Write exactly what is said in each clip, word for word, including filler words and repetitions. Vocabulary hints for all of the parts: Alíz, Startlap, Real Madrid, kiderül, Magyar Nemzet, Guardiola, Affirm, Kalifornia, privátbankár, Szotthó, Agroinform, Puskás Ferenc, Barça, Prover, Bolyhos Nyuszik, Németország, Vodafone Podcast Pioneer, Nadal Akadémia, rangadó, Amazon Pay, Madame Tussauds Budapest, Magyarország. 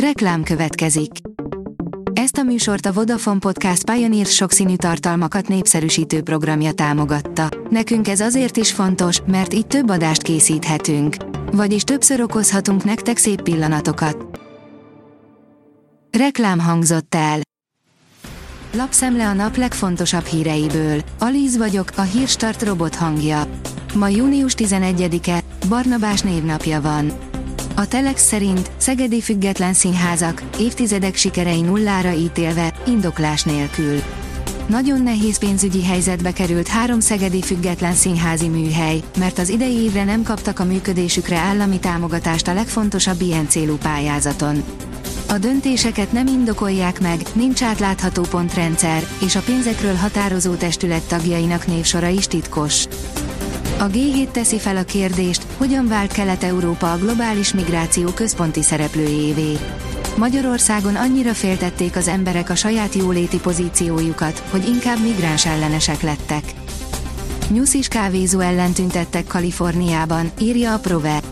Reklám következik. Ezt a műsort a Vodafone Podcast Pioneer sokszínű tartalmakat népszerűsítő programja támogatta. Nekünk ez azért is fontos, mert így több adást készíthetünk. Vagyis többször okozhatunk nektek szép pillanatokat. Reklám hangzott el. Lapszemle a nap legfontosabb híreiből. Alíz vagyok, a Hírstart robot hangja. Ma június tizenegyedike, Barnabás névnapja van. A Telex szerint szegedi független színházak évtizedek sikerei nullára ítélve, indoklás nélkül. Nagyon nehéz pénzügyi helyzetbe került három szegedi független színházi műhely, mert az idei évre nem kaptak a működésükre állami támogatást a legfontosabb ilyen célú pályázaton. A döntéseket nem indokolják meg, nincs átlátható pontrendszer, és a pénzekről határozó testület tagjainak névsora is titkos. A gé hét teszi fel a kérdést, hogyan vált Kelet-Európa a globális migráció központi szereplőjévé. Magyarországon annyira féltették az emberek a saját jóléti pozíciójukat, hogy inkább migráns ellenesek lettek. Nyuszis kávézó ellen tüntettek Kaliforniában, írja a Prover.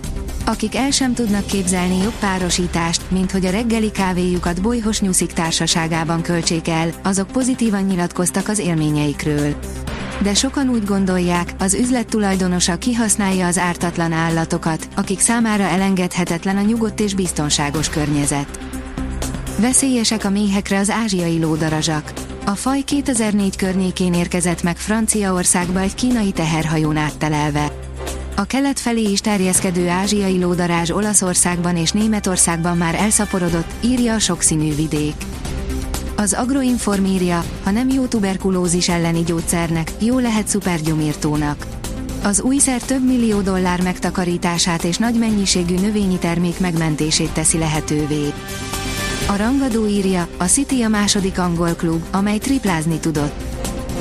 Akik el sem tudnak képzelni jobb párosítást, mint hogy a reggeli kávéjukat Bolyhos Nyuszik társaságában költsék el, azok pozitívan nyilatkoztak az élményeikről. De sokan úgy gondolják, az üzlet tulajdonosa kihasználja az ártatlan állatokat, akik számára elengedhetetlen a nyugodt és biztonságos környezet. Veszélyesek a méhekre az ázsiai lódarazsak. A faj kétezer-négy környékén érkezett meg Franciaországba egy kínai teherhajón áttelelve. A kelet felé is terjeszkedő ázsiai lódarázs Olaszországban és Németországban már elszaporodott, írja a Sokszínű vidék. Az Agroinform írja, ha nem jó tuberkulózis elleni gyógyszernek, jó lehet szupergyomirtónak. Az új szer több millió dollár megtakarítását és nagy mennyiségű növényi termék megmentését teszi lehetővé. A rangadó írja, a City a második angol klub, amely triplázni tudott.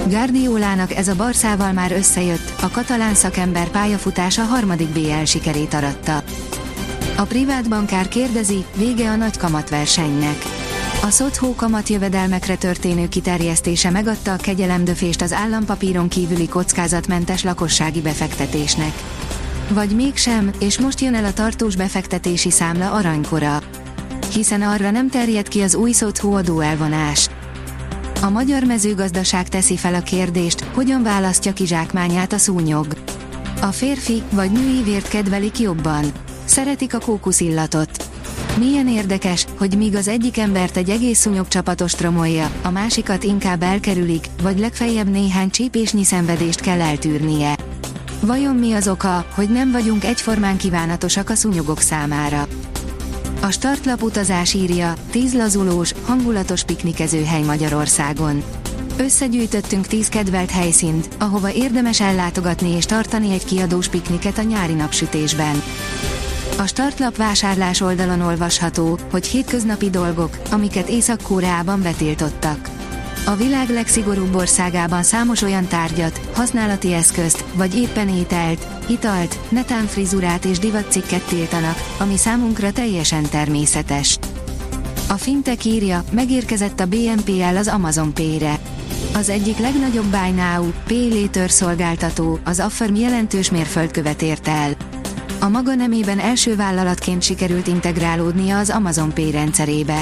Guardiolának ez a Barszával már összejött, a katalán szakember pályafutása harmadik bé el sikerét aratta. A privátbankár kérdezi, vége a nagy kamatversenynek. A Szotthó kamatjövedelmekre történő kiterjesztése megadta a kegyelemdöfést az állampapíron kívüli kockázatmentes lakossági befektetésnek. Vagy mégsem, és most jön el a tartós befektetési számla aranykora. Hiszen arra nem terjed ki az új Szotthó adóelvonás. A magyar mezőgazdaság teszi fel a kérdést, hogyan választja kizsákmányát a szúnyog. A férfi vagy női vért kedvelik jobban. Szeretik a kókuszillatot. Milyen érdekes, hogy míg az egyik embert egy egész szúnyogcsapat ostromolja, a másikat inkább elkerülik, vagy legfeljebb néhány csípésnyi szenvedést kell eltűrnie. Vajon mi az oka, hogy nem vagyunk egyformán kívánatosak a szúnyogok számára? A Startlap utazás írja, tíz lazulós, hangulatos piknikező hely Magyarországon. Összegyűjtöttünk tíz kedvelt helyszínt, ahova érdemes ellátogatni és tartani egy kiadós pikniket a nyári napsütésben. A Startlap vásárlás oldalon olvasható, hogy hétköznapi dolgok, amiket Észak-Koreában betiltottak. A világ legszigorúbb országában számos olyan tárgyat, használati eszközt, vagy éppen ételt, italt, netán frizurát és divatcikket tiltanak, ami számunkra teljesen természetes. A Fintech írja, megérkezett a bé en pé el az Amazon Pay-re. Az egyik legnagyobb Buy Now, Pay Later szolgáltató, az Affirm jelentős mérföldkövet ért el. A maga nemében első vállalatként sikerült integrálódnia az Amazon Pay rendszerébe.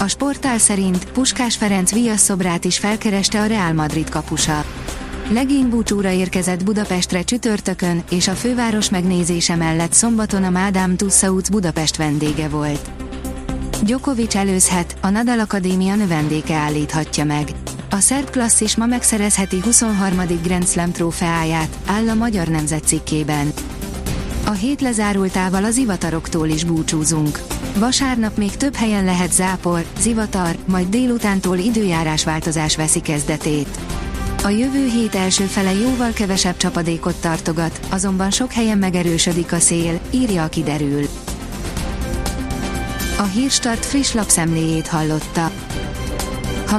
A sportál szerint Puskás Ferenc viaszszobrát is felkereste a Real Madrid kapusa. Legény búcsúra érkezett Budapestre csütörtökön, és a főváros megnézése mellett szombaton a Madame Tussauds Budapest vendége volt. Djokovic előzhet, a Nadal Akadémia növendéke állíthatja meg. A szerb klasszis ma megszerezheti huszonharmadik Grand Slam trófeáját, áll a Magyar Nemzet cikkében. A hét lezárultával az ivataroktól is búcsúzunk. Vasárnap még több helyen lehet zápor, zivatar, majd délutántól időjárásváltozás veszi kezdetét. A jövő hét első fele jóval kevesebb csapadékot tartogat, azonban sok helyen megerősödik a szél, írja a Kiderül. A Hírstart friss lapszemléjét hallotta. Ha